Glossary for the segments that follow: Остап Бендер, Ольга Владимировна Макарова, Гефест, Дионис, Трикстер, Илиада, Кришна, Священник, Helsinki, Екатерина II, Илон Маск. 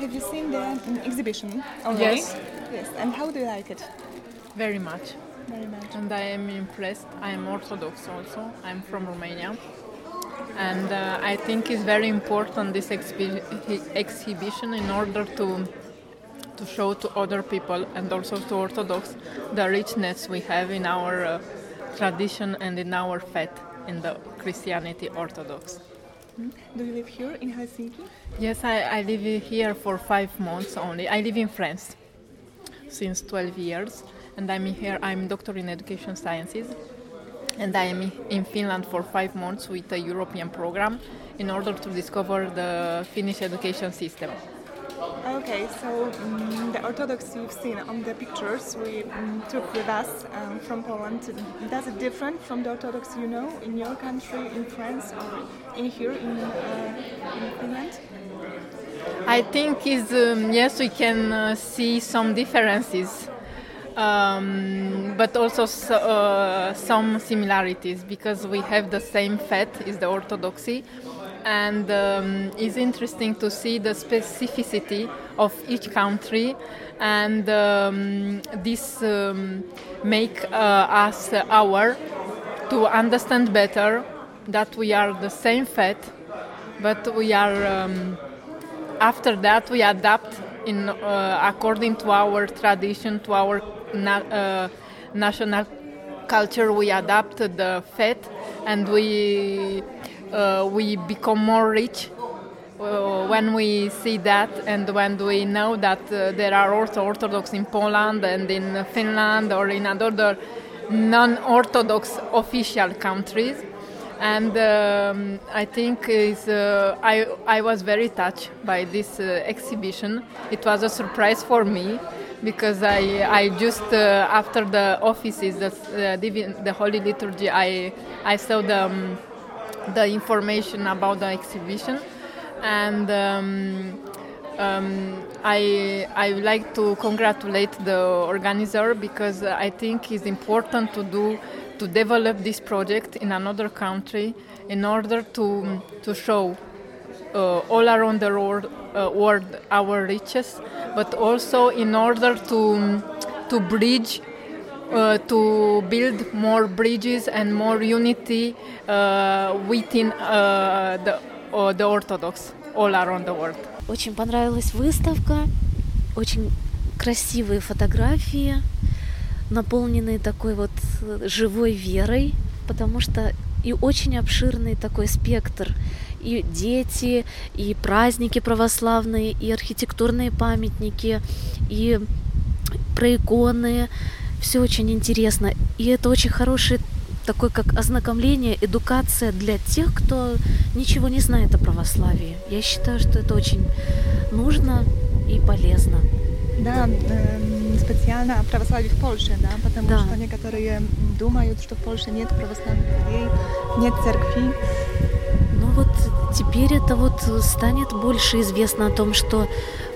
Have you seen the exhibition already? Yes. Yes. And how do you like it? Very much. Very much. And I am impressed. I am Orthodox also. I'm from Romania. And I think it's very important this exhibition in order to show to other people and also to Orthodox the richness we have in our tradition and in our faith in the Christianity Orthodox. Do you live here in Helsinki? Yes, I live here for 5 months only. I live in France since 12 years and I'm here, I'm doctor in education sciences and I'm in Finland for 5 months with a European program in order to discover the Finnish education system. Okay, so the Orthodox you've seen on the pictures we took with us from Poland, does it different from the Orthodox you know in your country, in France, or in here in Finland? I think is yes, we can see some differences, but also some similarities because we have the same faith, is the Orthodoxy. And it's interesting to see the specificity of each country, and this make us aware to understand better that we are the same faith, but we are after that we adapt in according to our tradition, to our national culture. We adapt the faith, and we become more rich when we see that, and when we know that there are also Orthodox in Poland and in Finland or in other non-Orthodox official countries. And I think I was very touched by this exhibition. It was a surprise for me because I just after the offices, the Holy Liturgy, I saw the information about the exhibition, and I would like to congratulate the organizer because I think it's important to develop this project in another country in order to show all around the world our riches, but also in order to bridge. To build more bridges and more unity within the Orthodox all around the world. Очень понравилась выставка, очень красивые фотографии, наполненные такой вот живой верой, потому что и очень обширный такой спектр. И дети, и праздники православные, и архитектурные памятники, и про иконы. Все очень интересно, и это очень хорошее такое как ознакомление, эдукация для тех, кто ничего не знает о православии. Я считаю, что это очень нужно и полезно. na specjalna prawosławie w Polsce, da? Потому что некоторые думают, что в Польше нет православных людей, нет церкви. Ну вот теперь это вот станет больше известно о том, что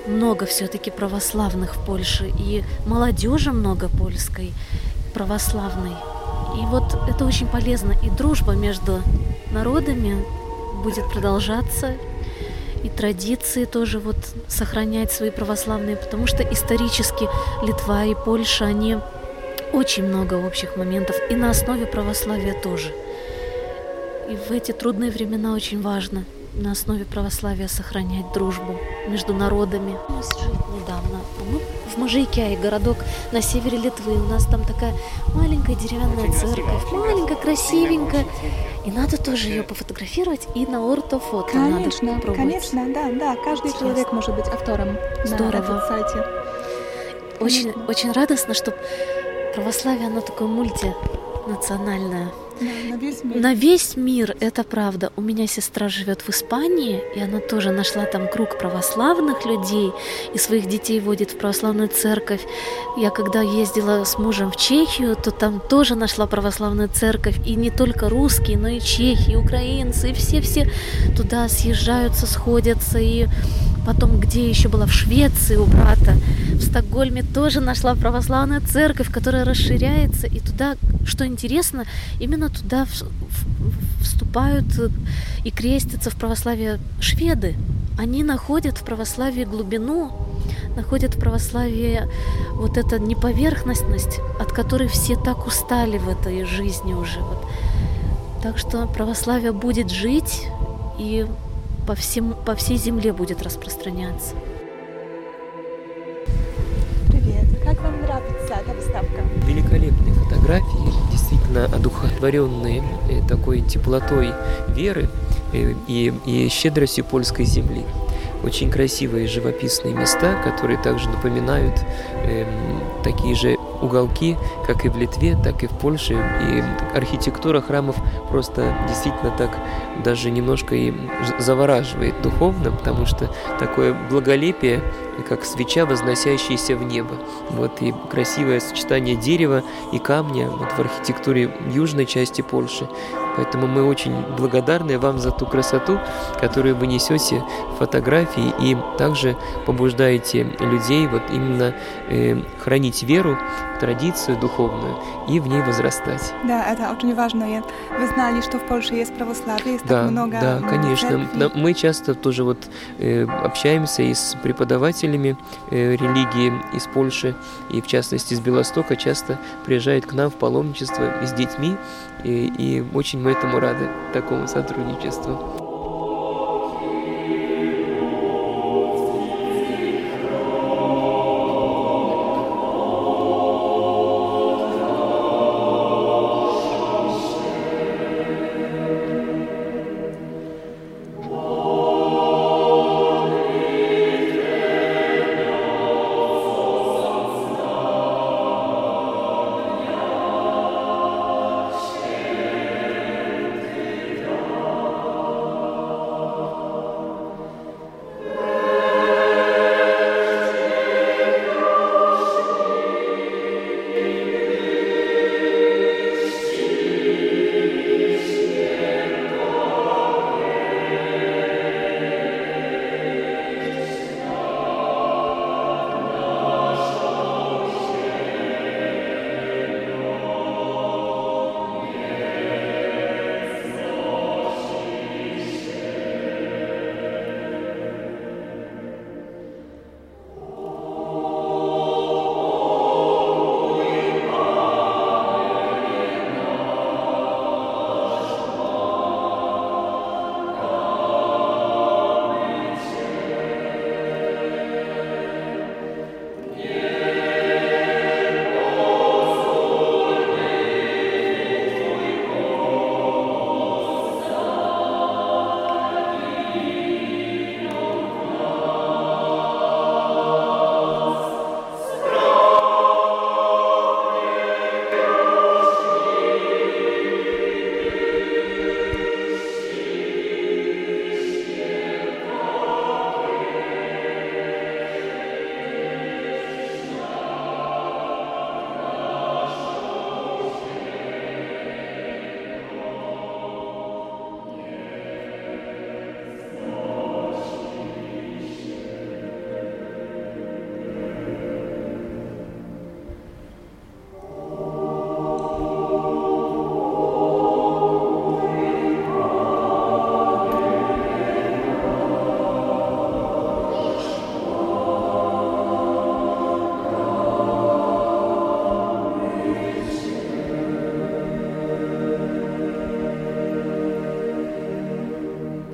много все-таки православных в Польше, и молодежи много польской, православной. И вот это очень полезно, и дружба между народами будет продолжаться, и традиции тоже вот сохранять свои православные, потому что исторически Литва и Польша, они очень много общих моментов, и на основе православия тоже. И в эти трудные времена очень важно на основе православия сохранять дружбу между народами. У нас жили недавно, мы в Можейкяе, городок на севере Литвы, у нас там такая маленькая деревянная церковь, маленькая, красивенькая, и надо тоже ее пофотографировать, и на ортофото надо пробовать. Конечно, да, каждый человек может быть автором. Здорово. На этом сайте. Очень, очень радостно, что православие, оно такое мультинациональное. На весь мир. На весь мир, это правда. У меня сестра живет в Испании, и она тоже нашла там круг православных людей, и своих детей водит в православную церковь. Я когда ездила с мужем в Чехию, то там тоже нашла православную церковь, и не только русские, но и чехи, и украинцы, и все-все туда съезжаются, сходятся, и потом где еще была, в Швеции у брата, в Стокгольме тоже нашла православную церковь, которая расширяется, и туда, что интересно, именно туда вступают и крестятся в православие шведы. Они находят в православии глубину, находят в православии вот эту неповерхностность, от которой все так устали в этой жизни уже. Вот. Так что православие будет жить и по всей земле будет распространяться. Привет! Как вам нравится эта выставка? Великолепные фотографии, действительно одухотворенные такой теплотой веры и щедростью польской земли. Очень красивые живописные места, которые также напоминают такие же уголки, как и в Литве, так и в Польше. И архитектура храмов просто действительно так даже немножко и завораживает духовно, потому что такое благолепие, как свеча, возносящаяся в небо. Вот и красивое сочетание дерева и камня вот в архитектуре южной части Польши. Поэтому мы очень благодарны вам за ту красоту, которую вы несете в фотографии, и также побуждаете людей вот именно хранить веру, традицию духовную и в ней возрастать. Да, это очень важно. Вы знали, что в Польше есть православие, есть так много. Да, конечно. Церкви. Мы часто тоже вот общаемся и с преподавателями религии из Польши, и в частности из Białystoka часто приезжают к нам в паломничество с детьми, и очень мы этому рады, такому сотрудничеству.